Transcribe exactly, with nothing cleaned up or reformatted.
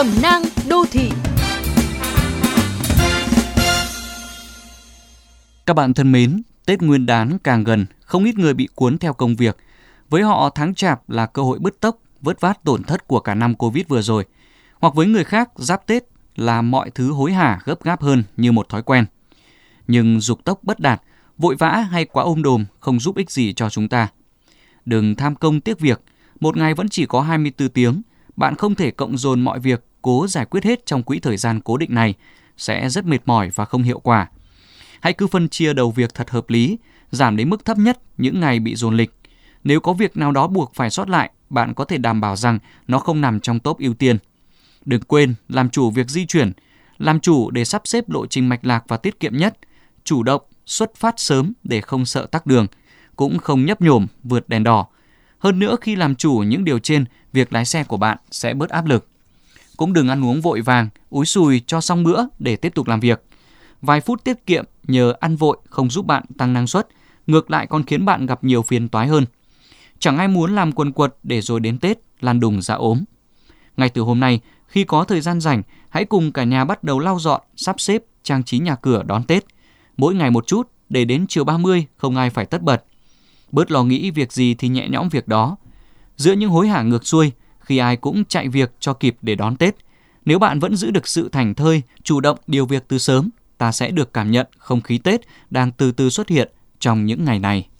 Cẩm nang đô thị. Các bạn thân mến, Tết Nguyên đán càng gần, không ít người bị cuốn theo công việc. Với họ, tháng Chạp là cơ hội bứt tốc, vớt vát tổn thất của cả năm Covid vừa rồi. Hoặc với người khác, Giáp Tết là mọi thứ hối hả gấp gáp hơn như một thói quen. Nhưng dục tốc bất đạt, vội vã hay quá ôm đồm không giúp ích gì cho chúng ta. Đừng tham công tiếc việc, một ngày vẫn chỉ có hai mươi tư tiếng. Bạn không thể cộng dồn mọi việc, cố giải quyết hết trong quỹ thời gian cố định này, sẽ rất mệt mỏi và không hiệu quả. Hãy cứ phân chia đầu việc thật hợp lý, giảm đến mức thấp nhất những ngày bị dồn lịch. Nếu có việc nào đó buộc phải sót lại, bạn có thể đảm bảo rằng nó không nằm trong top ưu tiên. Đừng quên làm chủ việc di chuyển, làm chủ để sắp xếp lộ trình mạch lạc và tiết kiệm nhất, chủ động, xuất phát sớm để không sợ tắc đường, cũng không nhấp nhổm vượt đèn đỏ. Hơn nữa, khi làm chủ những điều trên, việc lái xe của bạn sẽ bớt áp lực. Cũng đừng ăn uống vội vàng, úi sùi cho xong bữa để tiếp tục làm việc. Vài phút tiết kiệm nhờ ăn vội không giúp bạn tăng năng suất, ngược lại còn khiến bạn gặp nhiều phiền toái hơn. Chẳng ai muốn làm quần quật để rồi đến Tết lăn đùng ra ốm. Ngay từ hôm nay, khi có thời gian rảnh, hãy cùng cả nhà bắt đầu lau dọn, sắp xếp, trang trí nhà cửa đón Tết. Mỗi ngày một chút, để đến chiều ba mươi không ai phải tất bật. Bớt lo nghĩ việc gì thì nhẹ nhõm việc đó. Giữa những hối hả ngược xuôi, khi ai cũng chạy việc cho kịp để đón Tết, nếu bạn vẫn giữ được sự thảnh thơi, chủ động điều việc từ sớm, ta sẽ được cảm nhận không khí Tết đang từ từ xuất hiện trong những ngày này.